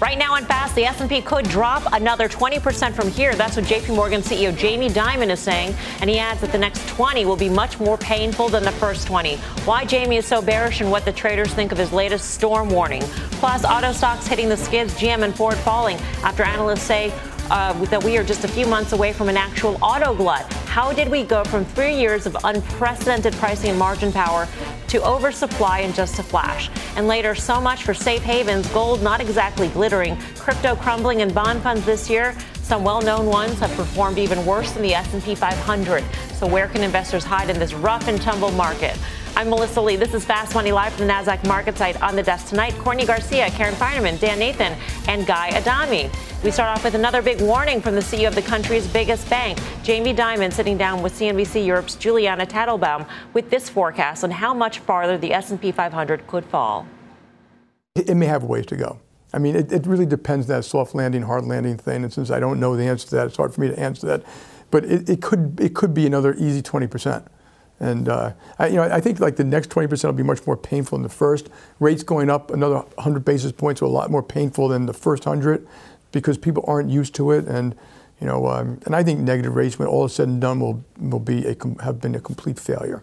Right now on Fast, the S&P could drop another 20% from here. That's what J.P. Morgan CEO Jamie Dimon is saying. And he adds that the next 20 will be much more painful than the first 20. Why Jamie is so bearish and what the traders think of his latest storm warning. Plus, auto stocks hitting the skids, GM and Ford falling after analysts say that we are just a few months away from an actual auto glut. How did we go from 3 years of unprecedented pricing and margin power to oversupply in just a flash? And later, so much for safe havens, gold not exactly glittering, crypto crumbling, and bond funds this year. Some well-known ones have performed even worse than the S&P 500. So where can investors hide in this rough and tumble market? I'm Melissa Lee. This is Fast Money live from the Nasdaq market site. On the desk tonight, Courtney Garcia, Karen Feinerman, Dan Nathan, and Guy Adami. We start off with another big warning from the CEO of the country's biggest bank, Jamie Dimon, sitting down with CNBC Europe's Juliana Tattelbaum with this forecast on how much farther the S&P 500 could fall. It may have a ways to go. I mean, it really depends on that soft landing, hard landing thing. And since I don't know the answer to that, it's hard for me to answer that. But it could be another easy 20%. And I think like the next 20% will be much more painful than the first. Rates going up another 100 basis points are a lot more painful than the first 100. Because people aren't used to it, and and I think negative rates, when all is said and done, will have been a complete failure.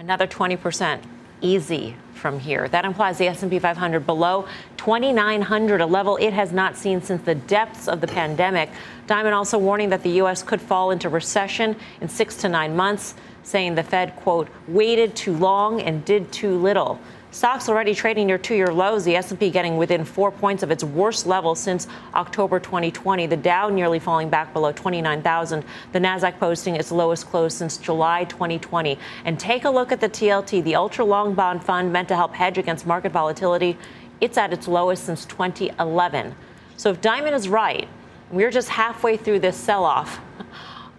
Another 20% easy from here. That implies the S&P 500 below 2,900, a level it has not seen since the depths of the pandemic. Dimon also warning that the U.S. could fall into recession in 6 to 9 months, saying the Fed, quote, waited too long and did too little. Stocks already trading near two-year lows, the S&P getting within 4 points of its worst level since October 2020, the Dow nearly falling back below 29,000, the Nasdaq posting its lowest close since July 2020. And take a look at the TLT, the ultra-long bond fund meant to help hedge against market volatility. It's at its lowest since 2011. So if Dimon is right, we're just halfway through this sell-off.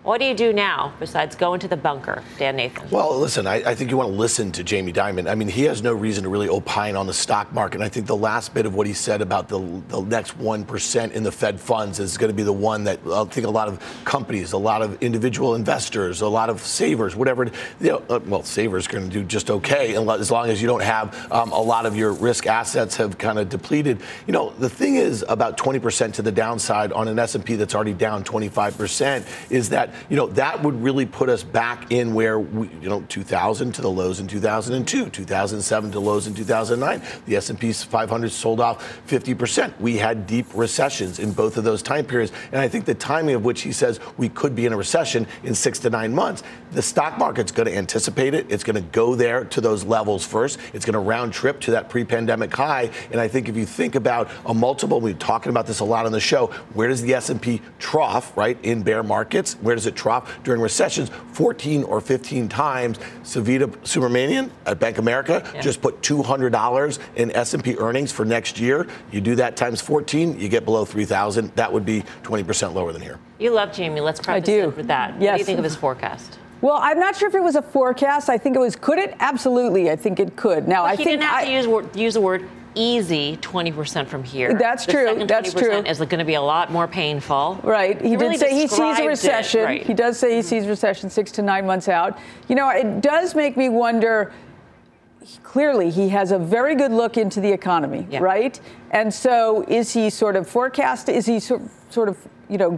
What do you do now besides go into the bunker, Dan Nathan? Well, listen, I think you want to listen to Jamie Dimon. I mean, he has no reason to really opine on the stock market. And I think the last bit of what he said about the next 1% in the Fed funds is going to be the one that I think a lot of companies, a lot of individual investors, a lot of savers, whatever. Savers are going to do just okay as long as you don't have a lot of your risk assets have kind of depleted. You know, the thing is about 20% to the downside on an S&P that's already down 25% is that, that would really put us back in where, 2000 to the lows in 2002, 2007 to lows in 2009. The S&P 500 sold off 50%. We had deep recessions in both of those time periods. And I think the timing of which he says we could be in a recession in 6 to 9 months, the stock market's going to anticipate it. It's going to go there to those levels first. It's going to round trip to that pre-pandemic high. And I think if you think about a multiple, we've been talking about this a lot on the show, where does the S&P trough, right, in bear markets? Where does it trough during recessions? 14 or 15 times. Savita Subramanian at Bank of America just put $200 in S&P earnings for next year. You do that times 14, you get below 3,000. That would be 20% lower than here. You love Jamie. Let's preface it with that. Yes. What do you think of his forecast? Well, I'm not sure if it was a forecast. I think it was, could it? Absolutely. I think it could. Now, he didn't have to use the word easy 20% from here. That's true. That's true. The second 20% is going to be a lot more painful. Right. He did say he sees a recession. Right. He does say he sees recession 6 to 9 months out. It does make me wonder. Clearly, he has a very good look into the economy, right? And so is he sort of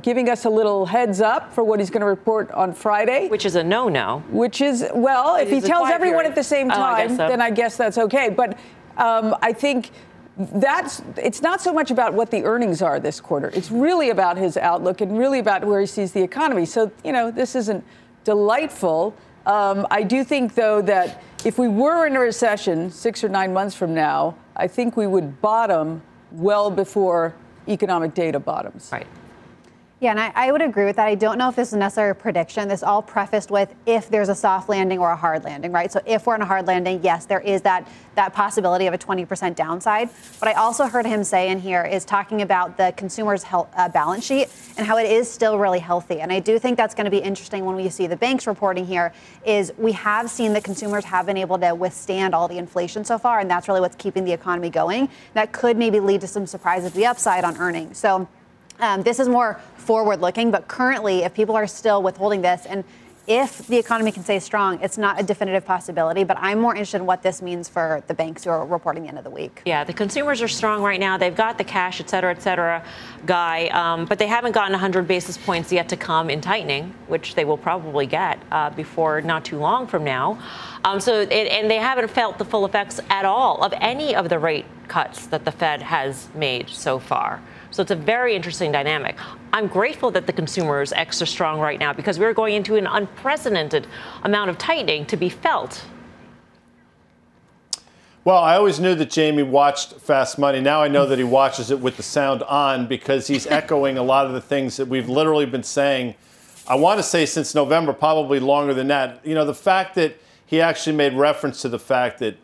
giving us a little heads up for what he's going to report on Friday? Which is a no-no. Which is, well, if he tells everyone at the same time, then I guess that's okay. But I think it's not so much about what the earnings are this quarter. It's really about his outlook and really about where he sees the economy. So, this isn't delightful. I do think, though, that if we were in a recession 6 or 9 months from now, I think we would bottom well before economic data bottoms. Right. Yeah, and I would agree with that. I don't know if this is necessarily a prediction. This all prefaced with if there's a soft landing or a hard landing, right? So if we're in a hard landing, yes, there is that possibility of a 20% downside. But I also heard him say in here is talking about the consumer's health, balance sheet and how it is still really healthy. And I do think that's going to be interesting when we see the banks reporting here is we have seen that consumers have been able to withstand all the inflation so far. And that's really what's keeping the economy going. That could maybe lead to some surprises to the upside on earnings. So this is more forward-looking, but currently, if people are still withholding this, and if the economy can stay strong, it's not a definitive possibility, but I'm more interested in what this means for the banks who are reporting the end of the week. Yeah, the consumers are strong right now. They've got the cash, et cetera, guy, but they haven't gotten 100 basis points yet to come in tightening, which they will probably get before not too long from now. And they haven't felt the full effects at all of any of the rate cuts that the Fed has made so far. So it's a very interesting dynamic. I'm grateful that the consumer is extra strong right now because we're going into an unprecedented amount of tightening to be felt. Well, I always knew that Jamie watched Fast Money. Now I know that he watches it with the sound on because he's echoing a lot of the things that we've literally been saying, I want to say since November, probably longer than that. You know, the fact that he actually made reference to the fact that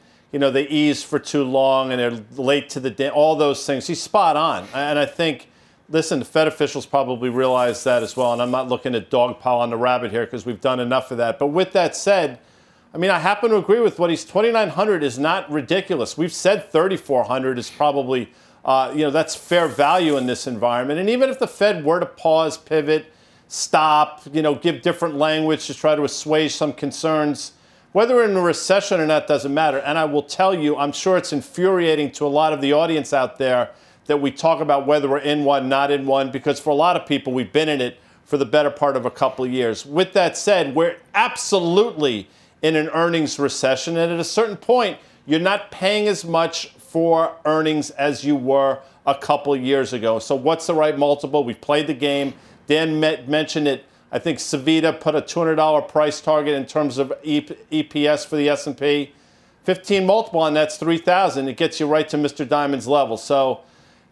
they ease for too long and they're late to the day, all those things. He's spot on. And I think, listen, the Fed officials probably realize that as well. And I'm not looking to dogpile on the rabbit here because we've done enough of that. But with that said, I mean, I happen to agree with what he's 2,900 is not ridiculous. We've said 3,400 is probably, that's fair value in this environment. And even if the Fed were to pause, pivot, stop, give different language to try to assuage some concerns, whether we're in a recession or not doesn't matter. And I will tell you, I'm sure it's infuriating to a lot of the audience out there that we talk about whether we're in one, not in one, because for a lot of people, we've been in it for the better part of a couple of years. With that said, we're absolutely in an earnings recession. And at a certain point, you're not paying as much for earnings as you were a couple of years ago. So what's the right multiple? We played the game. Dan mentioned it. I think Savita put a $200 price target in terms of EPS for the S&P. 15 multiple, and that's 3,000. It gets you right to Mr. Dimon's level. So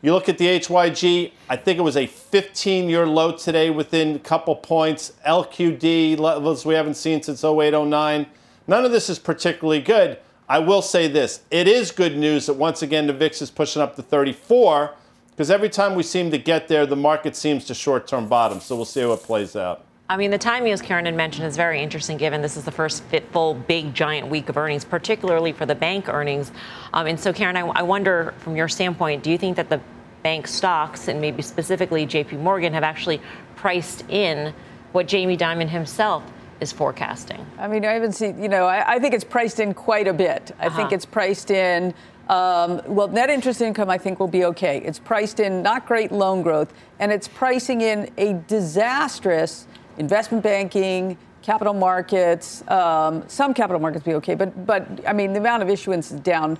you look at the HYG, I think it was a 15-year low today within a couple points. LQD levels we haven't seen since 08-09. None of this is particularly good. I will say this. It is good news that once again the VIX is pushing up to 34. Because every time we seem to get there, the market seems to short-term bottom. So we'll see how it plays out. I mean, the timing, as Karen had mentioned, is very interesting, given this is the first full, big, giant week of earnings, particularly for the bank earnings. And so, Karen, I wonder, from your standpoint, do you think that the bank stocks, and maybe specifically J.P. Morgan, have actually priced in what Jamie Dimon himself is forecasting? I mean, I haven't seen, I think it's priced in quite a bit. I think it's priced in. Well, net interest income, I think, will be okay. It's priced in not great loan growth, and it's pricing in a disastrous investment banking, capital markets. Some capital markets be okay, but I mean, the amount of issuance is down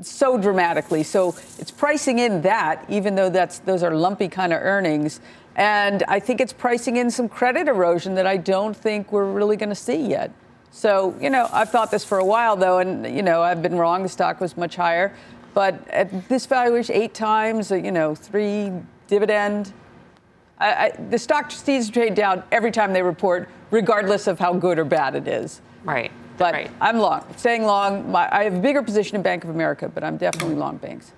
so dramatically. So it's pricing in that, even though those are lumpy kind of earnings. And I think it's pricing in some credit erosion that I don't think we're really going to see yet. So, I've thought this for a while, though, and, I've been wrong. The stock was much higher. But at this valuation, 8 times, 3 dividend, the stock sees trade down every time they report, regardless of how good or bad it is. Right. But right. I'm long. Staying long, I have a bigger position in Bank of America, but I'm definitely long banks.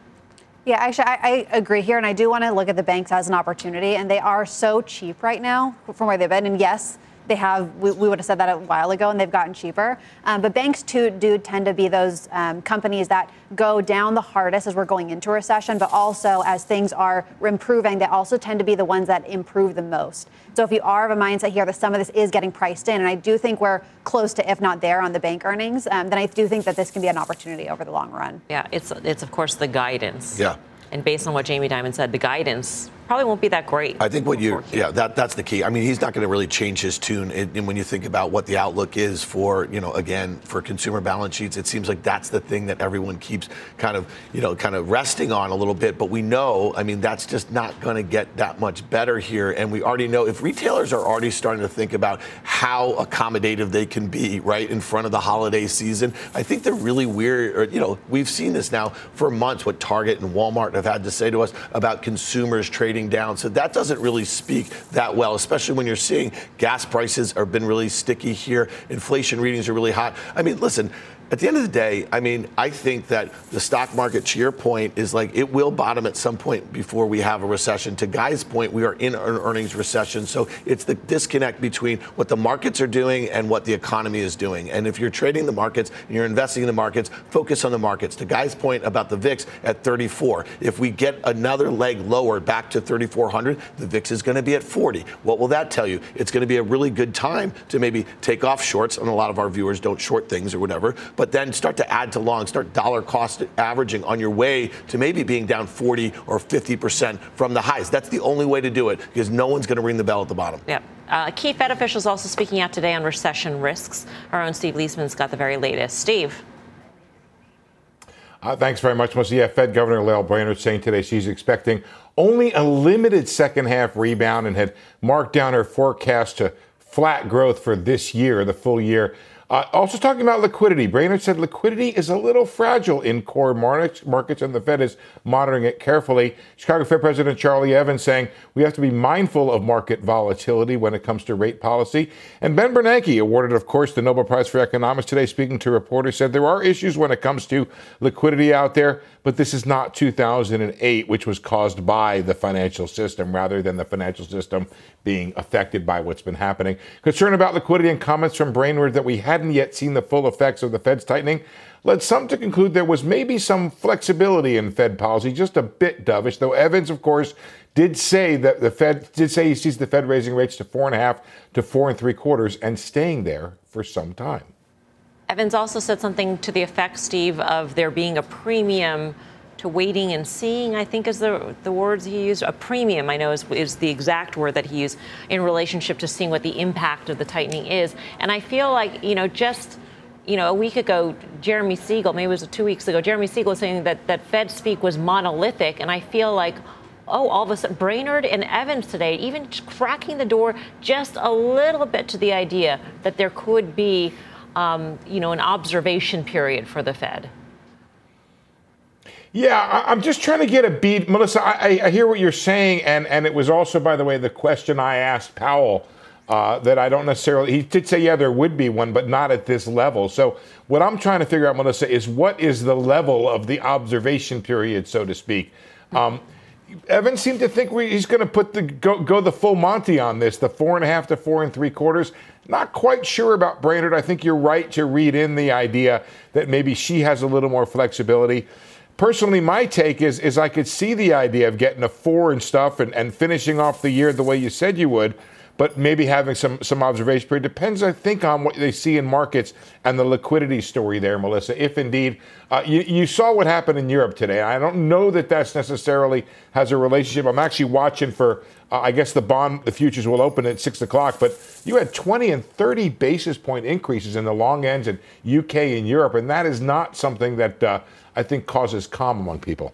Yeah, actually, I agree here. And I do want to look at the banks as an opportunity. And they are so cheap right now from where they've been. And yes, we would have said that a while ago, and they've gotten cheaper. But banks, too, do tend to be those companies that go down the hardest as we're going into a recession, but also as things are improving, they also tend to be the ones that improve the most. So if you are of a mindset here that some of this is getting priced in, and I do think we're close to, if not there, on the bank earnings, then I do think that this can be an opportunity over the long run. Yeah, it's of course, the guidance. Yeah. And based on what Jamie Dimon said, the guidance probably won't be that great. I think that's the key. I mean, he's not going to really change his tune. And when you think about what the outlook is for, again, for consumer balance sheets, it seems like that's the thing that everyone keeps kind of resting on a little bit. But we know, I mean, that's just not going to get that much better here. And we already know if retailers are already starting to think about how accommodative they can be right in front of the holiday season, I think they're really weird. Or, we've seen this now for months, what Target and Walmart have had to say to us about consumers trading trading down. So that doesn't really speak that well, especially when you're seeing gas prices have been really sticky here. Inflation readings are really hot. I mean, listen, at the end of the day, I mean, I think that the stock market, to your point, is like it will bottom at some point before we have a recession. To Guy's point, we are in an earnings recession. So it's the disconnect between what the markets are doing and what the economy is doing. And if you're trading the markets and you're investing in the markets, focus on the markets. To Guy's point about the VIX at 34, if we get another leg lower back to 3,400, the VIX is going to be at 40. What will that tell you? It's going to be a really good time to maybe take off shorts. And a lot of our viewers don't short things or whatever. But then start to add to long, start dollar cost averaging on your way to maybe being down 40 or 50% from the highs. That's the only way to do it because no one's going to ring the bell at the bottom. Yep. Key Fed officials also speaking out today on recession risks. Our own Steve Leisman's got the very latest. Steve. Thanks very much, Melissa. Yeah, Fed Governor Lael Brainerd saying today she's expecting only a limited second half rebound and had marked down her forecast to flat growth for this year, the full year. Also talking about liquidity, Brainerd said liquidity is a little fragile in core markets, and the Fed is monitoring it carefully. Chicago Fed President Charlie Evans saying we have to be mindful of market volatility when it comes to rate policy. And Ben Bernanke, awarded, of course, the Nobel Prize for Economics today, speaking to reporters, said there are issues when it comes to liquidity out there, but this is not 2008, which was caused by the financial system rather than the financial system being affected by what's been happening. Concern about liquidity and comments from Brainerd that we hadn't yet seen the full effects of the Fed's tightening led some to conclude there was maybe some flexibility in Fed policy, just a bit dovish, though Evans, of course, did say that the Fed did say he sees the Fed raising rates to 4.5 to 4.75 and staying there for some time. Evans also said something to the effect, Steve, of there being a premium to waiting and seeing, I think is the words he used. A premium, I know, is the exact word that he used in relationship to seeing what the impact of the tightening is. And I feel like, you know, just, you know, a week ago, Jeremy Siegel, maybe it was 2 weeks ago, Jeremy Siegel was saying that Fed speak was monolithic. And I feel like, oh, all of a sudden, Brainerd and Evans today, even cracking the door just a little bit to the idea that there could be, you know, an observation period for the Fed. Yeah, I'm just trying to get a beat. Melissa, I hear what you're saying, and it was also, by the way, the question I asked Powell that I don't necessarily, he did say, yeah, there would be one, but not at this level. So what I'm trying to figure out, Melissa, is what is the level of the observation period, so to speak? Evans seemed to think he's going to put go the full Monty on this, the 4.5 to 4.75. Not quite sure about Brainerd. I think you're right to read in the idea that maybe she has a little more flexibility. Personally, my take is I could see the idea of getting a 4 and stuff and finishing off the year the way you said you would, but maybe having some observation period. Depends, I think, on what they see in markets and the liquidity story there, Melissa. If indeed, you saw what happened in Europe today. I don't know that that's necessarily has a relationship. I'm actually watching for, I guess the futures will open at 6 o'clock, but you had 20 and 30 basis point increases in the long ends in UK and Europe, and that is not something that I think causes calm among people.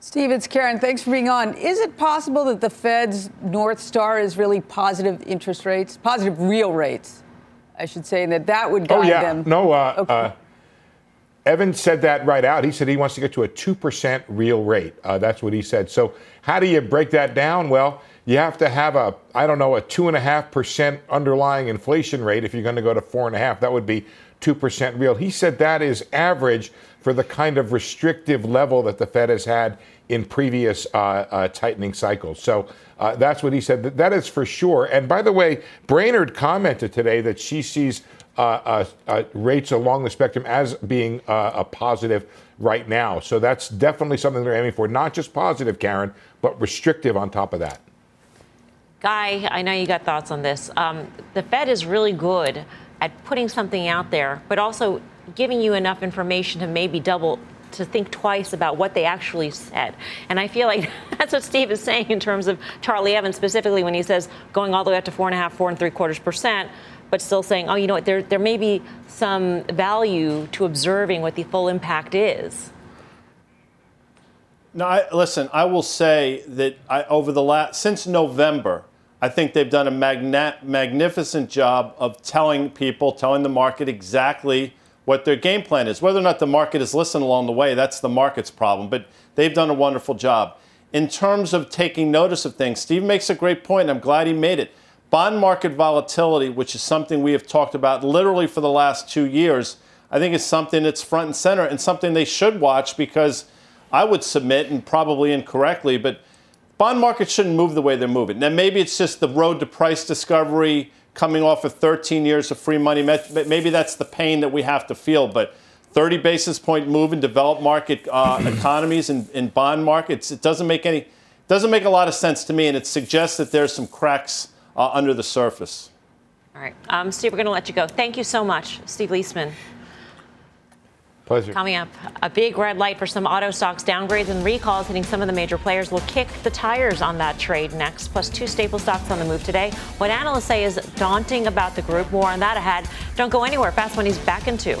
Steve, it's Karen. Thanks for being on. Is it possible that the Fed's North Star is really positive interest rates, positive real rates, I should say, and that would guide them? No, okay. Evans said that right out. He said he wants to get to a 2% real rate. That's what he said. So how do you break that down? Well, you have to have a, I don't know, a 2.5% underlying inflation rate if you're going to go to 4.5. That would be 2% real. He said that is average for the kind of restrictive level that the Fed has had in previous tightening cycles. So that's what he said. That is for sure. And by the way, Brainerd commented today that she sees rates along the spectrum as being a positive right now. So that's definitely something they're aiming for. Not just positive, Karen, but restrictive on top of that. Guy, I know you got thoughts on this. The Fed is really good at putting something out there, but also giving you enough information to maybe think twice about what they actually said. And I feel like that's what Steve is saying in terms of Charlie Evans specifically when he says going all the way up to 4.5, 4.75%, but still saying, oh, you know what, there may be some value to observing what the full impact is. No, listen, I will say that since November, I think they've done a magnificent job of telling the market exactly what their game plan is. Whether or not the market has listened along the way, that's the market's problem. But they've done a wonderful job. in terms of taking notice of things. Steve makes a great point, and I'm glad he made it. Bond market volatility, which is something we have talked about literally for the last 2 years, I think is something that's front and center and something they should watch, because I would submit, and probably incorrectly, but bond markets shouldn't move the way they're moving. Now, maybe it's just the road to price discovery coming off of 13 years of free money. Maybe that's the pain that we have to feel, but 30 basis point move in developed market economies and in bond markets, it doesn't make a lot of sense to me, and it suggests that there's some cracks under the surface. All right. Steve, we're going to let you go. Thank you so much. Steve Leisman. Pleasure. Coming up, a big red light for some auto stocks. Downgrades and recalls hitting some of the major players will kick the tires on that trade next. Plus, two staple stocks on the move today. What analysts say is daunting about the group. More on that ahead. Don't go anywhere. Fast Money's back in 2.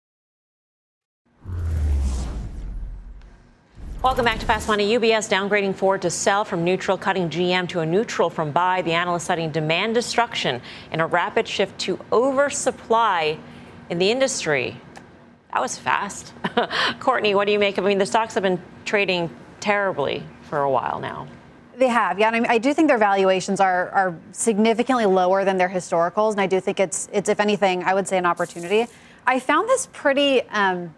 Welcome back to Fast Money. UBS downgrading Ford to sell from neutral, cutting GM to a neutral from buy. The analyst citing demand destruction and a rapid shift to oversupply in the industry. That was fast. Courtney, what do you make of it? I mean, the stocks have been trading terribly for a while now. They have, yeah. And I do think their valuations are significantly lower than their historicals. And I do think it's if anything, I would say an opportunity. I found this pretty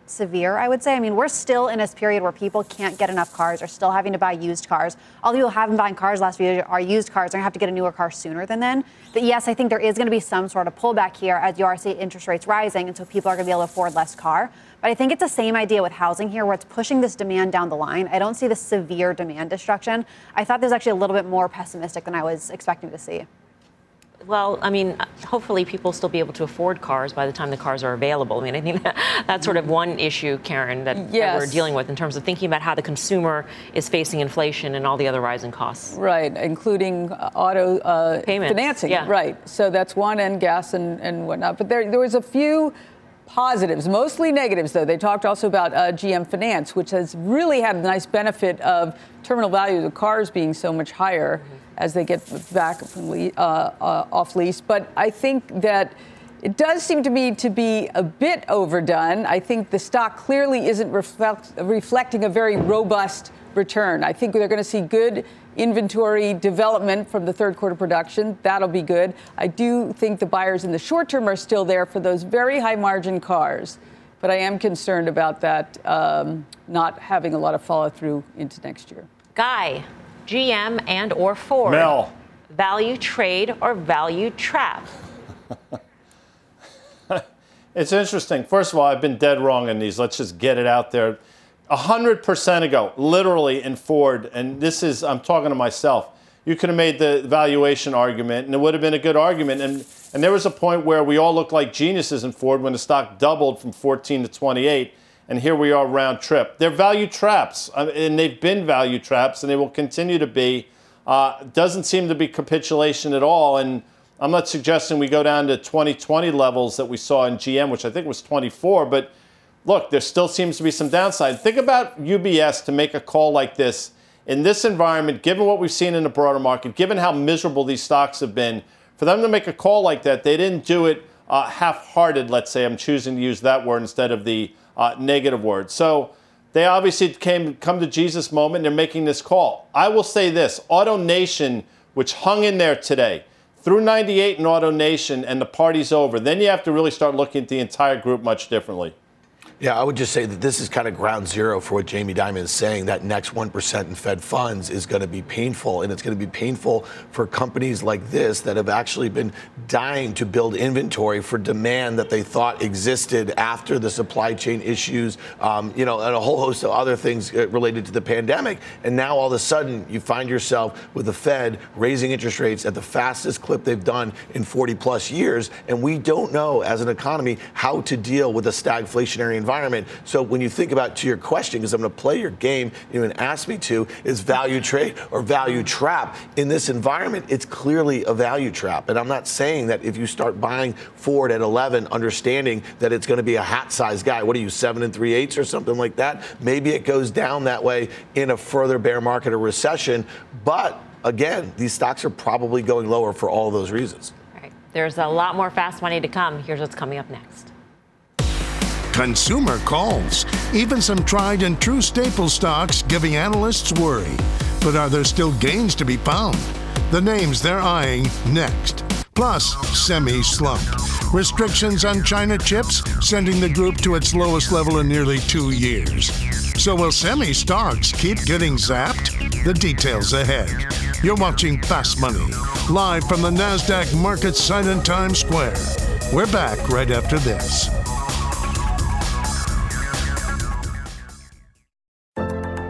severe, I would say. I mean, we're still in this period where people can't get enough cars, are still having to buy used cars. All the people who haven't bought cars last few years are used cars. They're going to have to get a newer car sooner than then. But yes, I think there is going to be some sort of pullback here as you are seeing interest rates rising, and so people are going to be able to afford less car. But I think it's the same idea with housing here, where it's pushing this demand down the line. I don't see the severe demand destruction. I thought this was actually a little bit more pessimistic than I was expecting to see. Well, I mean, hopefully people will still be able to afford cars by the time the cars are available. I mean, I think that's sort of one issue, Karen, that we're dealing with in terms of thinking about how the consumer is facing inflation and all the other rising costs. Right, including auto financing. Yeah. Right. So that's one, and gas and whatnot. But there was a few positives, mostly negatives, though. They talked also about GM Finance, which has really had a nice benefit of terminal values of cars being so much higher. Mm-hmm. As they get back from off lease. But I think that it does seem to me to be a bit overdone. I think the stock clearly isn't reflecting a very robust return. I think they're going to see good inventory development from the third quarter production. That'll be good. I do think the buyers in the short term are still there for those very high margin cars. But I am concerned about that not having a lot of follow through into next year. Guy. GM and or Ford. Mel. Value trade or value trap? It's interesting. First of all, I've been dead wrong in these. Let's just get it out there. 100% ago, literally in Ford, and this is, I'm talking to myself, you could have made the valuation argument, and it would have been a good argument. And there was a point where we all looked like geniuses in Ford when the stock doubled from 14 to 28. and here we are round trip. They're value traps, and they've been value traps, and they will continue to be. Doesn't seem to be capitulation at all, and I'm not suggesting we go down to 2020 levels that we saw in GM, which I think was 24, but look, there still seems to be some downside. Think about UBS to make a call like this in this environment, given what we've seen in the broader market, given how miserable these stocks have been. For them to make a call like that, they didn't do it half-hearted, let's say. I'm choosing to use that word instead of the negative word. So they obviously come to Jesus moment, and they're making this call. I will say this, AutoNation, which hung in there today, through 98 in AutoNation, and the party's over. Then you have to really start looking at the entire group much differently. Yeah, I would just say that this is kind of ground zero for what Jamie Dimon is saying. That next 1% in Fed funds is going to be painful, and it's going to be painful for companies like this that have actually been dying to build inventory for demand that they thought existed after the supply chain issues, and a whole host of other things related to the pandemic. And now all of a sudden you find yourself with the Fed raising interest rates at the fastest clip they've done in 40 plus years. And we don't know as an economy how to deal with a stagflationary environment. So when you think about, to your question, because I'm going to play your game, you know, and ask me to, is value trade or value trap? In this environment, it's clearly a value trap. And I'm not saying that if you start buying Ford at 11, understanding that it's going to be a hat-sized guy, what are you, 7 3/8 or something like that? Maybe it goes down that way in a further bear market or recession. But again, these stocks are probably going lower for all those reasons. All right. There's a lot more fast money to come. Here's what's coming up next. Consumer calls. Even some tried and true staple stocks giving analysts worry. But are there still gains to be found? The names they're eyeing next. Plus, semi-slump. Restrictions on China chips sending the group to its lowest level in nearly 2 years. So will semi-stocks keep getting zapped? The details ahead. You're watching Fast Money, live from the NASDAQ market site in Times Square. We're back right after this.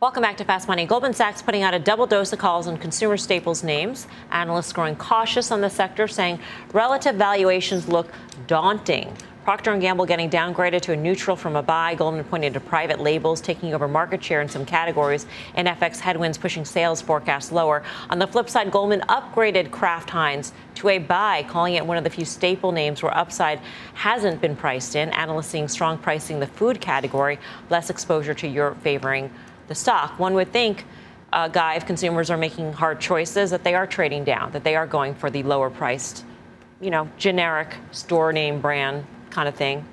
Welcome back to Fast Money. Goldman Sachs putting out a double dose of calls on consumer staples names. Analysts growing cautious on the sector, saying relative valuations look daunting. Procter & Gamble getting downgraded to a neutral from a buy. Goldman pointed to private labels taking over market share in some categories, and FX headwinds pushing sales forecasts lower. On the flip side, Goldman upgraded Kraft Heinz to a buy, calling it one of the few staple names where upside hasn't been priced in. Analysts seeing strong pricing in the food category, less exposure to Europe favoring the stock. One would think, Guy, if consumers are making hard choices, that they are trading down, that they are going for the lower priced, generic store name brand kind of thing.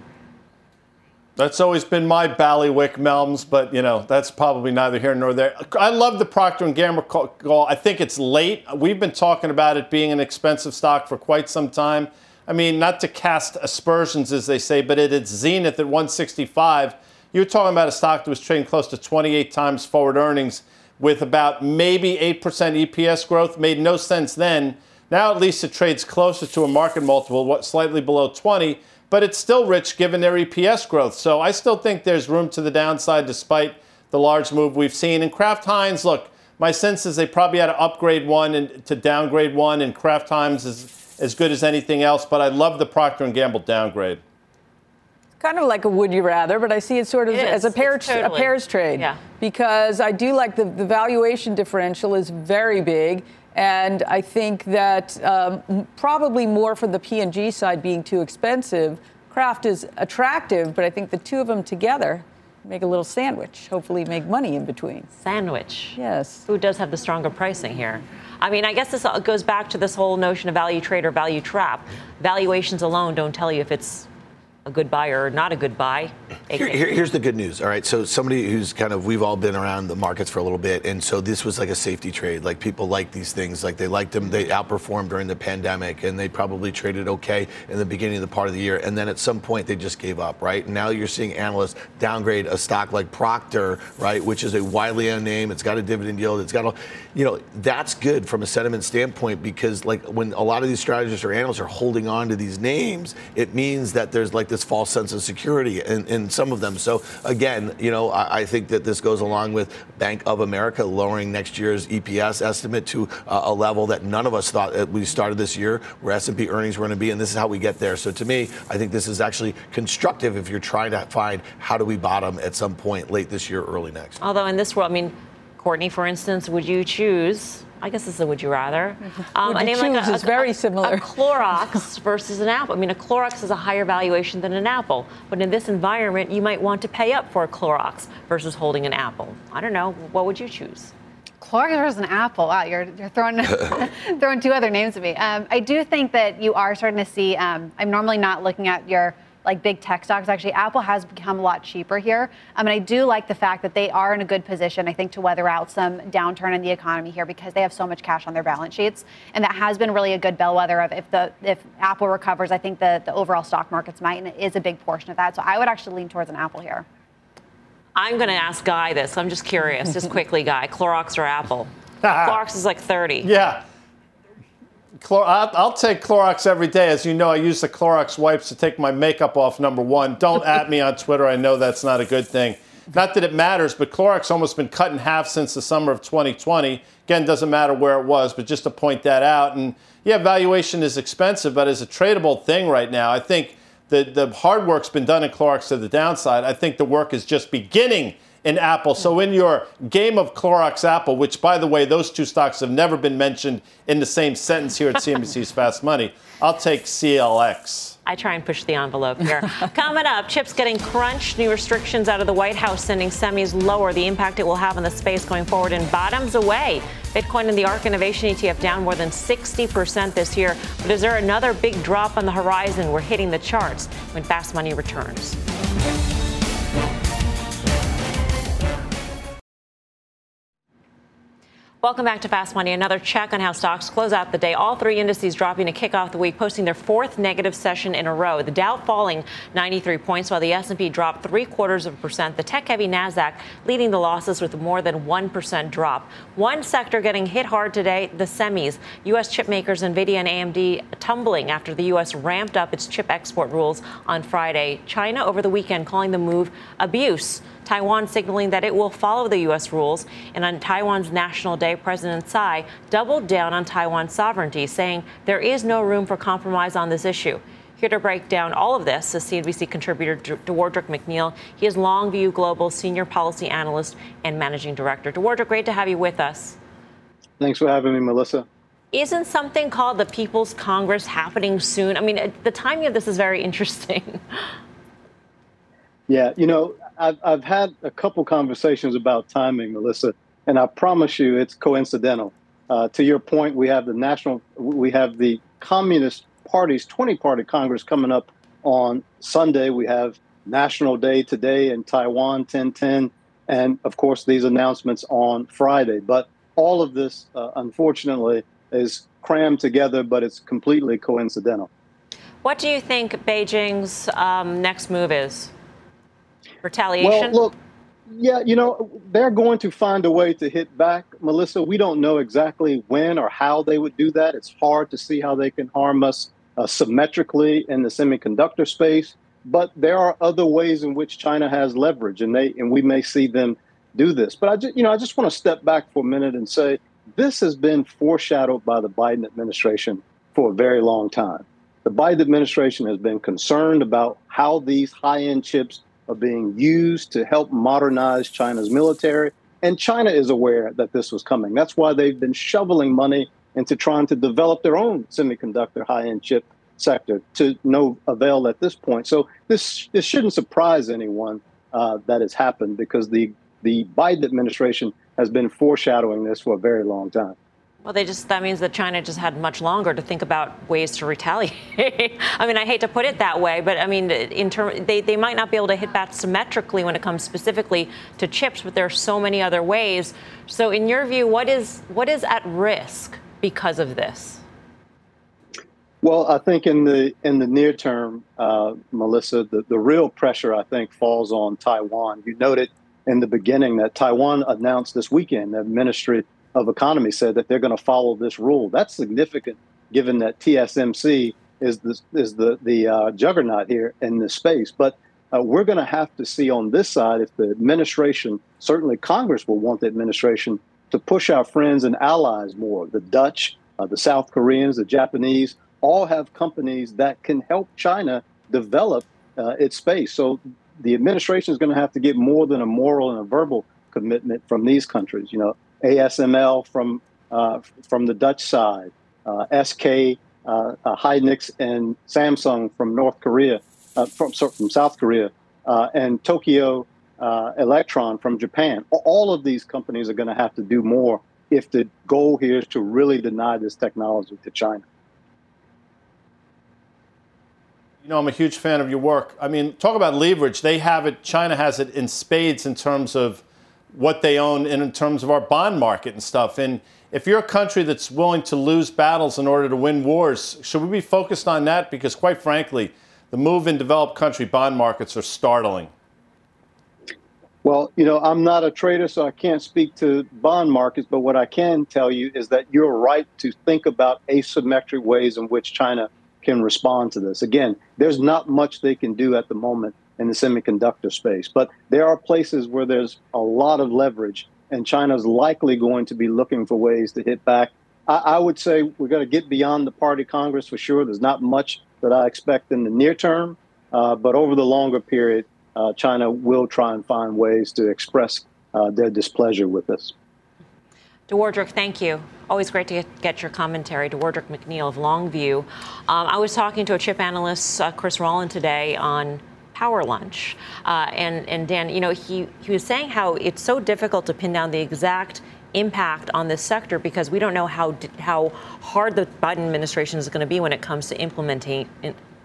That's always been my ballywick, Melms, but, that's probably neither here nor there. I love the Procter & Gamble call. I think it's late. We've been talking about it being an expensive stock for quite some time. I mean, not to cast aspersions, as they say, but at its zenith at 165, you're talking about a stock that was trading close to 28 times forward earnings with about maybe 8% EPS growth. Made no sense then. Now at least it trades closer to a market multiple, slightly below 20, but it's still rich given their EPS growth. So I still think there's room to the downside despite the large move we've seen. And Kraft Heinz, look, my sense is they probably had to upgrade one and to downgrade one, and Kraft Heinz is as good as anything else, but I love the Procter & Gamble downgrade. Kind of like a would you rather, but I see it sort of as a pairs trade. Yeah. Because I do like the valuation differential is very big. And I think that probably more for the P&G side being too expensive. Kraft is attractive, but I think the two of them together make a little sandwich, hopefully make money in between. Sandwich. Yes. Who does have the stronger pricing here? I mean, I guess this goes back to this whole notion of value trade or value trap. Valuations alone don't tell you if it's a good buy or not a good buy? Here's the good news. All right. So somebody who's kind of, we've all been around the markets for a little bit. And so this was like a safety trade. Like people like these things, like they liked them. They outperformed during the pandemic and they probably traded okay in the beginning of the part of the year. And then at some point they just gave up. Right. And now you're seeing analysts downgrade a stock like Procter, right, which is a widely owned name. It's got a dividend yield. It's got, a, you know, that's good from a sentiment standpoint, because like when a lot of these strategists or analysts are holding on to these names, it means that there's like this false sense of security in some of them. So again, you know, I think that this goes along with Bank of America lowering next year's EPS estimate to a level that none of us thought at we started this year, where S&P earnings were going to be, and this is how we get there. So to me, I think this is actually constructive if you're trying to find how do we bottom at some point late this year, early next. Although in this world, I mean, Courtney, for instance, would you choose? I guess this is a would you rather. Would you choose is very similar. A Clorox versus an Apple. I mean, a Clorox is a higher valuation than an Apple. But in this environment, you might want to pay up for a Clorox versus holding an Apple. I don't know. What would you choose? Clorox versus an Apple. Wow, you're throwing, throwing two other names at me. I do think that you are starting to see, I'm normally not looking at your like big tech stocks. Actually, Apple has become a lot cheaper here. I mean, I do like the fact that they are in a good position, I think, to weather out some downturn in the economy here because they have so much cash on their balance sheets. And that has been really a good bellwether of if Apple recovers, I think the overall stock markets might, and it is a big portion of that. So I would actually lean towards an Apple here. I'm going to ask Guy this. I'm just curious, just quickly, Guy. Clorox or Apple? Clorox is like 30. Yeah. I'll take Clorox every day. As you know, I use the Clorox wipes to take my makeup off, number one. Don't at me on Twitter. I know that's not a good thing. Not that it matters, but Clorox almost been cut in half since the summer of 2020. Again, doesn't matter where it was, but just to point that out. And, yeah, valuation is expensive, but it's a tradable thing right now. I think the hard work's been done in Clorox to the downside. I think the work is just beginning in Apple. So in your game of Clorox Apple, which, by the way, those two stocks have never been mentioned in the same sentence here at CNBC's Fast Money, I'll take CLX. I try and push the envelope here. Coming up, chips getting crunched, new restrictions out of the White House sending semis lower, the impact it will have on the space going forward, and bottoms away. Bitcoin and the ARK Innovation ETF down more than 60% this year. But is there another big drop on the horizon? We're hitting the charts when Fast Money returns. Welcome back to Fast Money. Another check on how stocks close out the day. All three indices dropping to kick off the week, posting their fourth negative session in a row. The Dow falling 93 points, while the S&P dropped 0.75%. The tech-heavy Nasdaq leading the losses with more than 1% drop. One sector getting hit hard today, the semis. U.S. chip makers Nvidia and AMD tumbling after the U.S. ramped up its chip export rules on Friday. China over the weekend calling the move abuse. Taiwan signaling that it will follow the U.S. rules. And on Taiwan's National Day, President Tsai doubled down on Taiwan's sovereignty, saying there is no room for compromise on this issue. Here to break down all of this is CNBC contributor DeWardrick McNeil. He is Longview Global Senior Policy Analyst and Managing Director. DeWardrick, great to have you with us. Thanks for having me, Melissa. Isn't something called the People's Congress happening soon? I mean, the timing of this is very interesting. Yeah, you know, I've had a couple conversations about timing, Melissa, and I promise you it's coincidental. To your point, we have the Communist Party's 20-party Congress coming up on Sunday. We have National Day today in Taiwan, 10/10, and of course these announcements on Friday. But all of this, unfortunately, is crammed together, but it's completely coincidental. What do you think Beijing's next move is? Retaliation? Well, look, yeah, you know, they're going to find a way to hit back, Melissa. We don't know exactly when or how they would do that. It's hard to see how they can harm us symmetrically in the semiconductor space. But there are other ways in which China has leverage, and we may see them do this. But I just want to step back for a minute and say this has been foreshadowed by the Biden administration for a very long time. The Biden administration has been concerned about how these high-end chips are being used to help modernize China's military. And China is aware that this was coming. That's why they've been shoveling money into trying to develop their own semiconductor high-end chip sector to no avail at this point. So this shouldn't surprise anyone that it's happened because the Biden administration has been foreshadowing this for a very long time. Well, that means that China just had much longer to think about ways to retaliate. I mean, I hate to put it that way, but I mean, they might not be able to hit that symmetrically when it comes specifically to chips, but there are so many other ways. So in your view, what is at risk because of this? Well, I think in the near term, Melissa, the real pressure, I think, falls on Taiwan. You noted in the beginning that Taiwan announced this weekend that Ministry of Economy said that they're going to follow this rule. That's significant, given that TSMC is the juggernaut here in this space. But we're going to have to see on this side if the administration, certainly Congress will want the administration to push our friends and allies more. The Dutch, the South Koreans, the Japanese, all have companies that can help China develop its space. So the administration is going to have to get more than a moral and a verbal commitment from these countries. You know, ASML from the Dutch side, SK, Hynix, and Samsung from North Korea, from South Korea, and Tokyo Electron from Japan. All of these companies are going to have to do more if the goal here is to really deny this technology to China. You know, I'm a huge fan of your work. I mean, talk about leverage. They have it. China has it in spades in terms of what they own and in terms of our bond market and stuff. And if you're a country that's willing to lose battles in order to win wars, should we be focused on that? Because quite frankly, the move in developed country bond markets are startling. Well, you know, I'm not a trader, so I can't speak to bond markets. But what I can tell you is that you're right to think about asymmetric ways in which China can respond to this. Again, there's not much they can do at the moment in the semiconductor space. But there are places where there's a lot of leverage, and China's likely going to be looking for ways to hit back. I would say we're going to get beyond the party Congress for sure. There's not much that I expect in the near term, but over the longer period, China will try and find ways to express their displeasure with us. DeWardrick, thank you. Always great to get your commentary. DeWardrick McNeil of Longview. I was talking to a chip analyst, Chris Rowland, today on Power Lunch. And Dan, you know, he was saying how it's so difficult to pin down the exact impact on this sector because we don't know how hard the Biden administration is going to be when it comes to implementing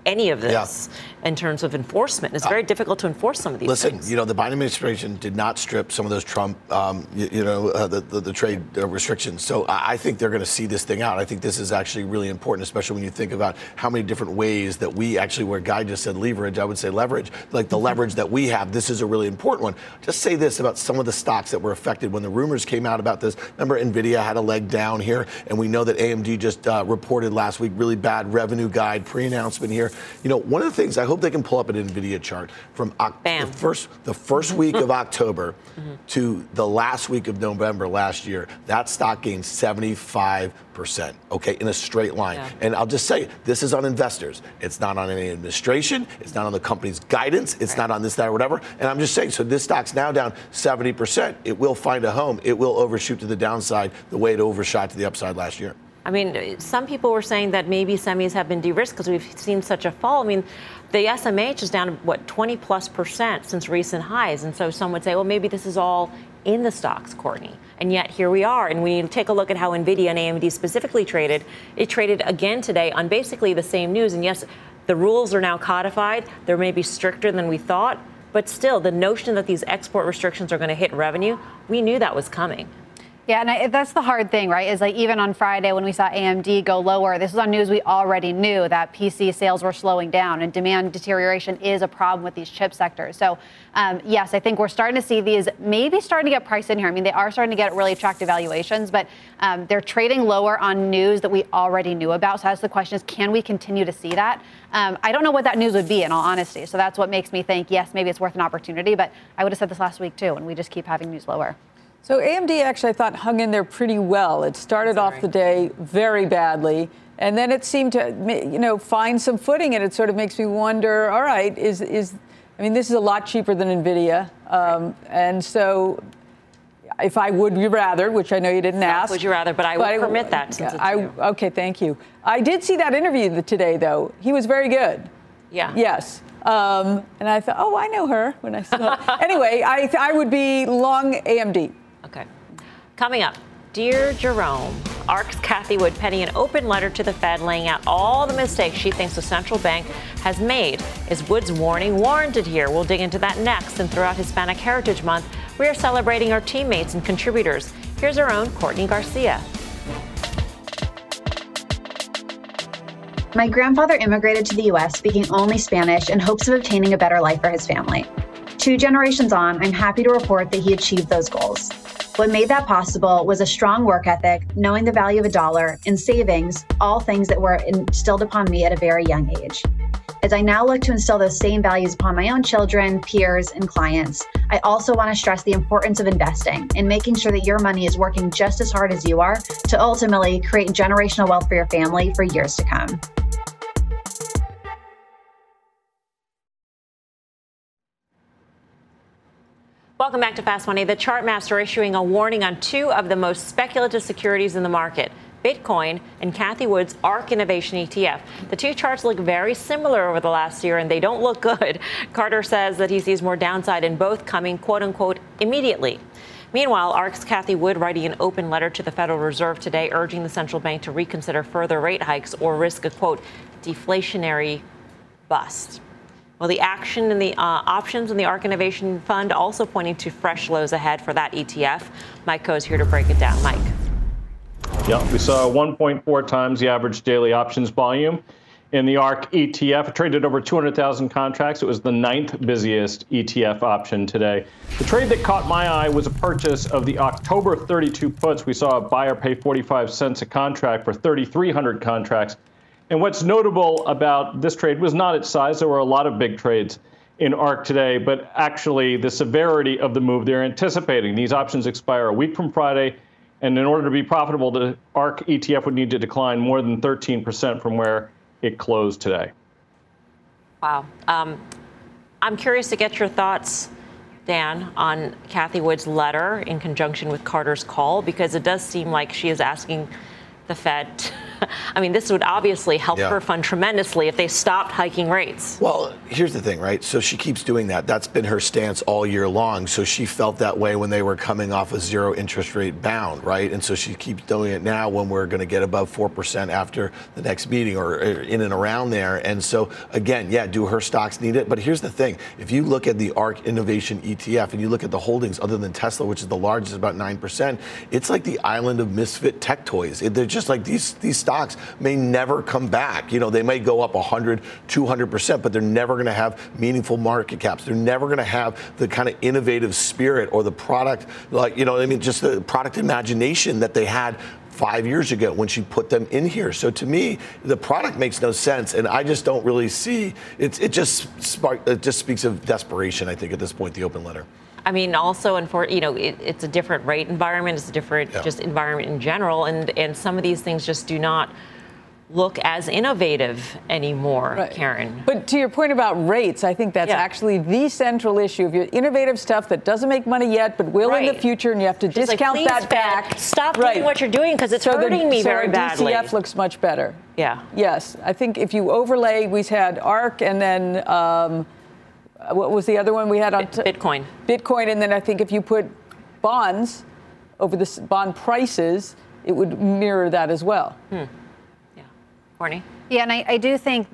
any of this in terms of enforcement. It's very difficult to enforce some of these things. You know, the Biden administration did not strip some of those Trump, the trade restrictions. So I think they're going to see this thing out. I think this is actually really important, especially when you think about how many different ways that we actually, where Guy just said leverage, I would say leverage, like the leverage that we have. This is a really important one. Just say this about some of the stocks that were affected when the rumors came out about this. Remember, Nvidia had a leg down here, and we know that AMD just reported last week, really bad revenue guide, pre-announcement here. You know, one of the things I hope they can pull up an Nvidia chart from the first week of October to the last week of November last year. That stock gained 75%, okay, in a straight line. Yeah. And I'll just say this is on investors. It's not on any administration. It's not on the company's guidance. It's not on this, that, or whatever. And I'm just saying, so this stock's now down 70%. It will find a home. It will overshoot to the downside the way it overshot to the upside last year. I mean, some people were saying that maybe semis have been de-risked because we've seen such a fall. I mean, the SMH is down, 20+% since recent highs. And so some would say, well, maybe this is all in the stocks, Courtney. And yet here we are. And when you take a look at how NVIDIA and AMD specifically traded, it traded again today on basically the same news. And yes, the rules are now codified. They're maybe stricter than we thought. But still, the notion that these export restrictions are going to hit revenue, we knew that was coming. Yeah, and that's the hard thing, right, is like even on Friday when we saw AMD go lower, this was on news we already knew that PC sales were slowing down and demand deterioration is a problem with these chip sectors. So, yes, I think we're starting to see these maybe starting to get priced in here. I mean, they are starting to get really attractive valuations, but they're trading lower on news that we already knew about. So that's the question is, can we continue to see that? I don't know what that news would be, in all honesty. So that's what makes me think, yes, maybe it's worth an opportunity, but I would have said this last week, too, and we just keep having news lower. So AMD actually, I thought, hung in there pretty well. It started off the day very badly, and then it seemed to, you know, find some footing, and it sort of makes me wonder, all right, I mean, this is a lot cheaper than NVIDIA, and so if I would rather, which I know you didn't ask. Would you rather, but I would permit that since it's new. Okay, thank you. I did see that interview today, though. He was very good. Yeah. Yes. And I thought, oh, I know her when I saw her. Anyway, I would be long AMD. Okay. Coming up, Dear Jerome, ARK's Cathie Wood penning an open letter to the Fed laying out all the mistakes she thinks the central bank has made. Is Wood's warning warranted here? We'll dig into that next. And throughout Hispanic Heritage Month, we are celebrating our teammates and contributors. Here's our own Courtney Garcia. My grandfather immigrated to the U.S. speaking only Spanish in hopes of obtaining a better life for his family. 2 generations on, I'm happy to report that he achieved those goals. What made that possible was a strong work ethic, knowing the value of a dollar, and savings, all things that were instilled upon me at a very young age. As I now look to instill those same values upon my own children, peers, and clients, I also want to stress the importance of investing and making sure that your money is working just as hard as you are to ultimately create generational wealth for your family for years to come. Welcome back to Fast Money. The Chartmaster issuing a warning on 2 of the most speculative securities in the market, Bitcoin and Cathie Wood's ARK Innovation ETF. The 2 charts look very similar over the last year, and they don't look good. Carter says that he sees more downside in both coming, quote unquote, immediately. Meanwhile, ARK's Cathie Wood writing an open letter to the Federal Reserve today, urging the central bank to reconsider further rate hikes or risk a, quote, deflationary bust. Well, the action and the options in the ARK Innovation Fund also pointing to fresh lows ahead for that ETF. Mike Coe is here to break it down. Mike. Yeah, we saw 1.4 times the average daily options volume in the ARK ETF. It traded over 200,000 contracts. It was the 9th busiest ETF option today. The trade that caught my eye was a purchase of the October 32 puts. We saw a buyer pay 45 cents a contract for 3,300 contracts. And what's notable about this trade was not its size. There were a lot of big trades in ARK today, but actually the severity of the move they're anticipating. These options expire a week from Friday, and in order to be profitable, the ARK ETF would need to decline more than 13% from where it closed today. Wow. I'm curious to get your thoughts, Dan, on Cathie Wood's letter in conjunction with Carter's call, because it does seem like she is asking the Fed to, I mean, this would obviously help her fund tremendously if they stopped hiking rates. Well, here's the thing, right? So she keeps doing that. That's been her stance all year long. So she felt that way when they were coming off a zero interest rate bound, right? And so she keeps doing it now when we're going to get above 4% after the next meeting or in and around there. And so, again, yeah, do her stocks need it? But here's the thing. If you look at the ARK Innovation ETF and you look at the holdings other than Tesla, which is the largest, about 9%, it's like the island of misfit tech toys. They're just like these stocks may never come back. You know, they may go up 100, 200%, but they're never going to have meaningful market caps. They're never going to have the kind of innovative spirit or the product, like, you know, I mean, just the product imagination that they had 5 years ago when she put them in here. So to me, the product makes no sense, and I just don't really see it. It just speaks of desperation, I think, at this point, the open letter. I mean, also, and for, you know, it's a different rate environment. It's a different just environment in general. And some of these things just do not look as innovative anymore, right, Karen. But to your point about rates, I think that's actually the central issue. If you're innovative stuff that doesn't make money yet, but will in the future, and you have to discount that back. Stop doing what you're doing because it's hurting me very badly. So our DCF looks much better. Yeah. Yes. I think if you overlay, we had ARK and then... what was the other one we had on Bitcoin? Bitcoin, and then I think if you put bonds over the bond prices, it would mirror that as well. Yeah, Courtney. Yeah, and I do think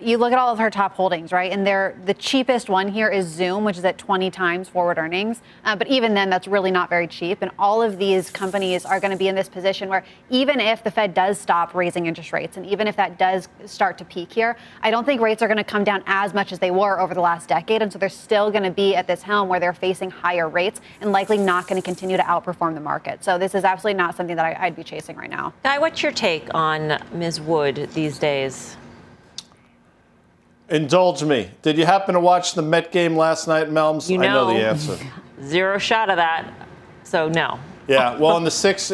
you look at all of her top holdings, right? And the cheapest one here is Zoom, which is at 20 times forward earnings. But even then, that's really not very cheap. And all of these companies are going to be in this position where even if the Fed does stop raising interest rates, and even if that does start to peak here, I don't think rates are going to come down as much as they were over the last decade. And so they're still going to be at this helm where they're facing higher rates and likely not going to continue to outperform the market. So this is absolutely not something that I'd be chasing right now. Guy, what's your take on Ms. Wood these days? Indulge me. Did you happen to watch the Met game last night, Melms? You know, I know the answer. Zero shot of that, so no. Yeah, well, in the sixth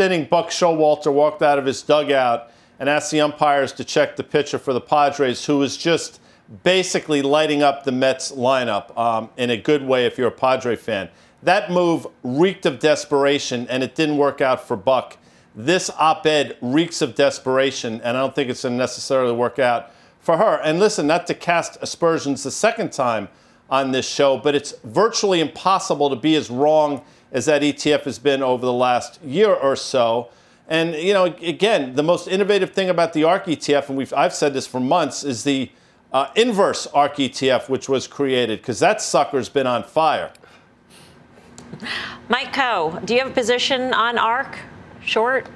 inning, Buck Showalter walked out of his dugout and asked the umpires to check the pitcher for the Padres, who was just basically lighting up the Mets lineup in a good way if you're a Padre fan. That move reeked of desperation, and it didn't work out for Buck. This op-ed reeks of desperation, and I don't think it's going to necessarily work out for her. And listen, not to cast aspersions the second time on this show, but it's virtually impossible to be as wrong as that ETF has been over the last year or so. And you know, again, the most innovative thing about the ARK ETF, and I've said this for months, is the inverse ARK ETF, which was created, because that sucker's been on fire. Mike Coe, do you have a position on ARK? Short?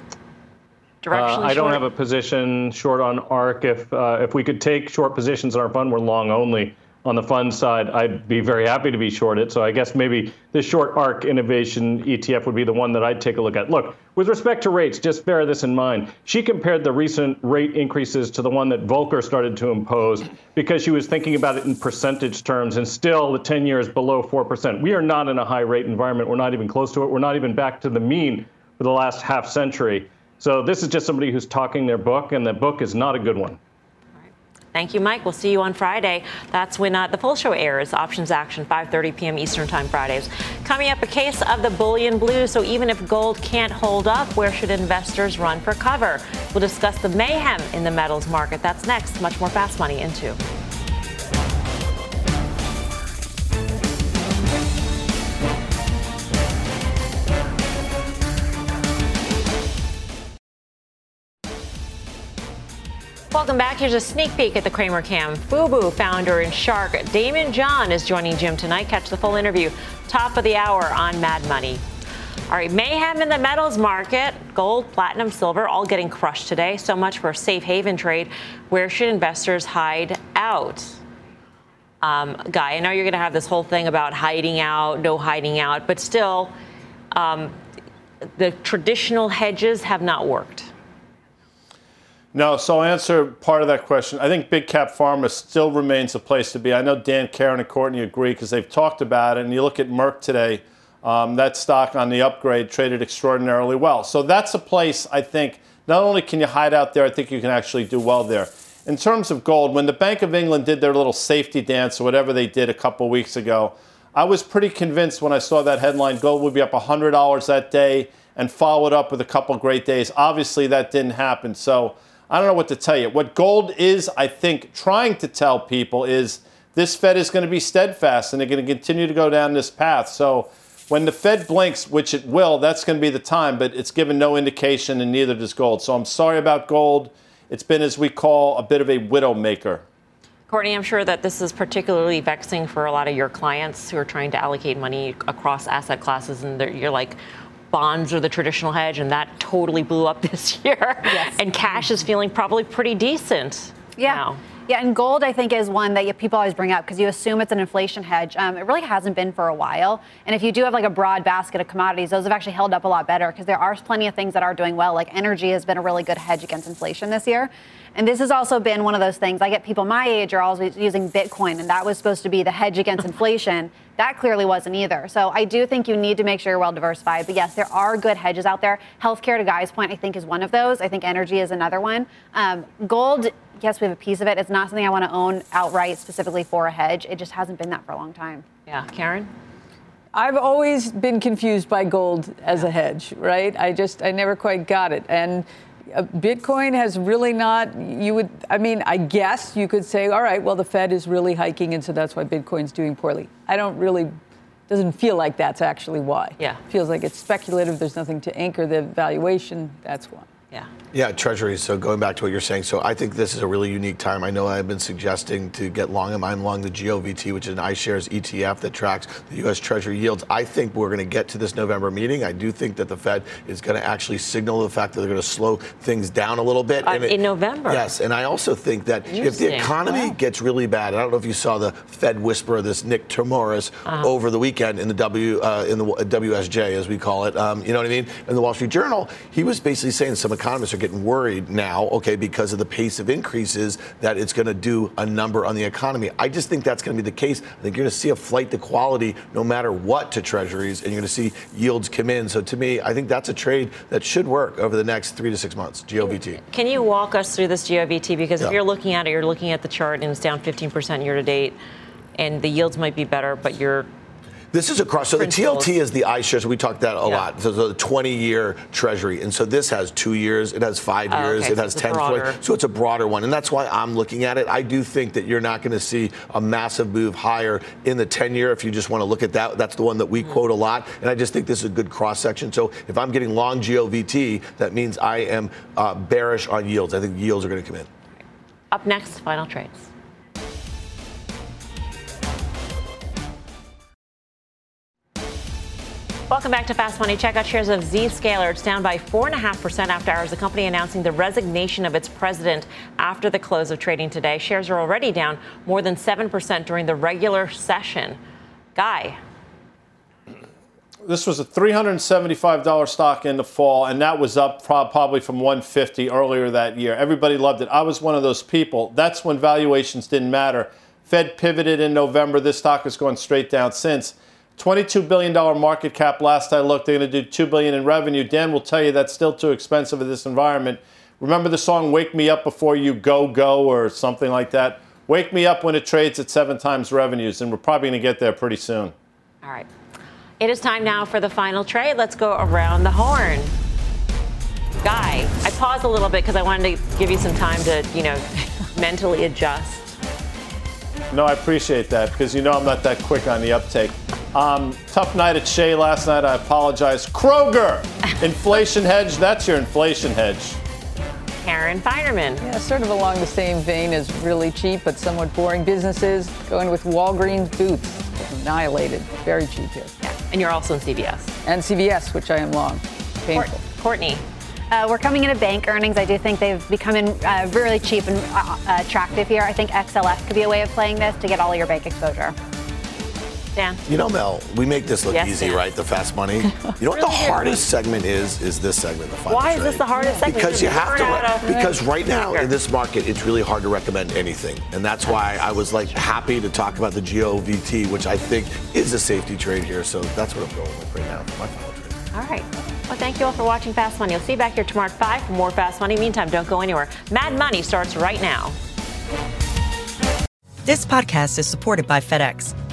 Directionally I don't have a position short on ARK. If we could take short positions in our fund, we're long only. On the fund side, I'd be very happy to be short it. So I guess maybe the short ARK Innovation ETF would be the one that I'd take a look at. Look, with respect to rates, just bear this in mind. She compared the recent rate increases to the one that Volcker started to impose because she was thinking about it in percentage terms, and still the 10-year is below 4%. We are not in a high-rate environment. We're not even close to it. We're not even back to the mean for the last half century. So this is just somebody who's talking their book, and the book is not a good one. Thank you, Mike. We'll see you on Friday. That's when the full show airs, Options Action, 5:30 p.m. Eastern Time Fridays. Coming up, a case of the bullion blues. So even if gold can't hold up, where should investors run for cover? We'll discuss the mayhem in the metals market. That's next. Much more Fast Money in 2. Welcome back. Here's a sneak peek at the Cramer Cam. FUBU founder and shark Damon John is joining Jim tonight. Catch the full interview, top of the hour on Mad Money. All right, mayhem in the metals market. Gold, platinum, silver, all getting crushed today. So much for a safe haven trade. Where should investors hide out? Guy, I know you're going to have this whole thing about hiding out, no hiding out, but still, the traditional hedges have not worked. No, so I'll answer part of that question. I think big cap pharma still remains the place to be. I know Dan, Karen, and Courtney agree because they've talked about it. And you look at Merck today, that stock on the upgrade traded extraordinarily well. So that's a place I think not only can you hide out there, I think you can actually do well there. In terms of gold, when the Bank of England did their little safety dance or whatever they did a couple weeks ago, I was pretty convinced when I saw that headline gold would be up $100 that day and followed up with a couple great days. Obviously, that didn't happen. So I don't know what to tell you. What gold is, I think, trying to tell people is this Fed is going to be steadfast and they're going to continue to go down this path. So when the Fed blinks, which it will, that's going to be the time, but it's given no indication and neither does gold. So I'm sorry about gold. It's been, as we call, a bit of a widow maker. Courtney, I'm sure that this is particularly vexing for a lot of your clients who are trying to allocate money across asset classes, and you're like, bonds are the traditional hedge, and that totally blew up this year. Yes. And cash is feeling probably pretty decent. Yeah. Now. Yeah, and gold, I think, is one that people always bring up because you assume it's an inflation hedge. It really hasn't been for a while. And if you do have like a broad basket of commodities, those have actually held up a lot better because there are plenty of things that are doing well. Like energy has been a really good hedge against inflation this year. And this has also been one of those things. I get people my age are always using Bitcoin, and that was supposed to be the hedge against inflation. That clearly wasn't either. So I do think you need to make sure you're well diversified. But yes, there are good hedges out there. Healthcare, to Guy's point, I think is one of those. I think energy is another one. Gold, yes, we have a piece of it. It's not something I want to own outright specifically for a hedge. It just hasn't been that for a long time. Yeah. Karen? I've always been confused by gold as a hedge, right? I never quite got it. And Bitcoin has really not, I guess you could say, all right, well, the Fed is really hiking, and so that's why Bitcoin's doing poorly. I don't really, doesn't feel like that's actually why. Yeah. Feels like it's speculative. There's nothing to anchor the valuation. That's why. Yeah. Yeah, Treasuries. So going back to what you're saying, so I think this is a really unique time. I know I've been suggesting to get long them. I'm long the GOVT, which is an iShares ETF that tracks the U.S. Treasury yields. I think we're going to get to this November meeting. I do think that the Fed is going to actually signal the fact that they're going to slow things down a little bit. In November. Yes, and I also think that if the economy gets really bad, I don't know if you saw the Fed whisper, this Nick Timiraos over the weekend in the WSJ, as we call it, you know what I mean, in the Wall Street Journal, he was basically saying some economists are getting worried now, okay, because of the pace of increases, that it's going to do a number on the economy. I just think that's going to be the case. I think you're going to see a flight to quality no matter what to Treasuries, and you're going to see yields come in. So to me, I think that's a trade that should work over the next 3 to 6 months, GOVT. Can you walk us through this GOVT? Because if you're looking at it, you're looking at the chart, and it's down 15% year to date, and the yields might be better, but you're This is across. So the TLT is the iShares. We talked that a lot. So the 20-year treasury. And so this has 2 years. It has 5 years. It has 10. So it's a broader one. And that's why I'm looking at it. I do think that you're not going to see a massive move higher in the 10-year. If you just want to look at that, that's the one that we quote a lot. And I just think this is a good cross-section. So if I'm getting long GOVT, that means I am bearish on yields. I think yields are going to come in. Up next, final trades. Welcome back to Fast Money. Check out shares of Zscaler. It's down by 4.5% after hours. The company announcing the resignation of its president after the close of trading today. Shares are already down more than 7% during the regular session. Guy. This was a $375 stock in the fall, and that was up probably from $150 earlier that year. Everybody loved it. I was one of those people. That's when valuations didn't matter. Fed pivoted in November. This stock has gone straight down since. $22 billion market cap last I looked. They're going to do $2 billion in revenue. Dan will tell you that's still too expensive in this environment. Remember the song, Wake Me Up Before You Go Go or something like that? Wake me up when it trades at 7 times revenues, and we're probably going to get there pretty soon. All right. It is time now for the final trade. Let's go around the horn. Guy, I paused a little bit because I wanted to give you some time to, you know, mentally adjust. No, I appreciate that because, you know, I'm not that quick on the uptake. Tough night at Shea last night. I apologize. Kroger, inflation hedge. That's your inflation hedge. Karen Feinerman. Yeah, sort of along the same vein as really cheap but somewhat boring businesses. Going with Walgreens Boots. Annihilated. Very cheap here. Yeah. And you're also in CVS. And CVS, which I am long. Painful. Courtney. We're coming into bank earnings. I do think they've become really cheap and attractive here. I think XLF could be a way of playing this to get all of your bank exposure. Yeah. You know, Mel, we make this look easy, right? The fast money. You know what the hardest segment is this segment, the final trade. Why is this the hardest segment? Because you have to. Because right now in this market, it's really hard to recommend anything, and that's why I was like happy to talk about the GOVT, which I think is a safety trade here. So that's what I'm going with right now for my final trade. All right. Well, thank you all for watching Fast Money. You'll see you back here tomorrow at 5 for more Fast Money. Meantime, don't go anywhere. Mad Money starts right now. This podcast is supported by FedEx.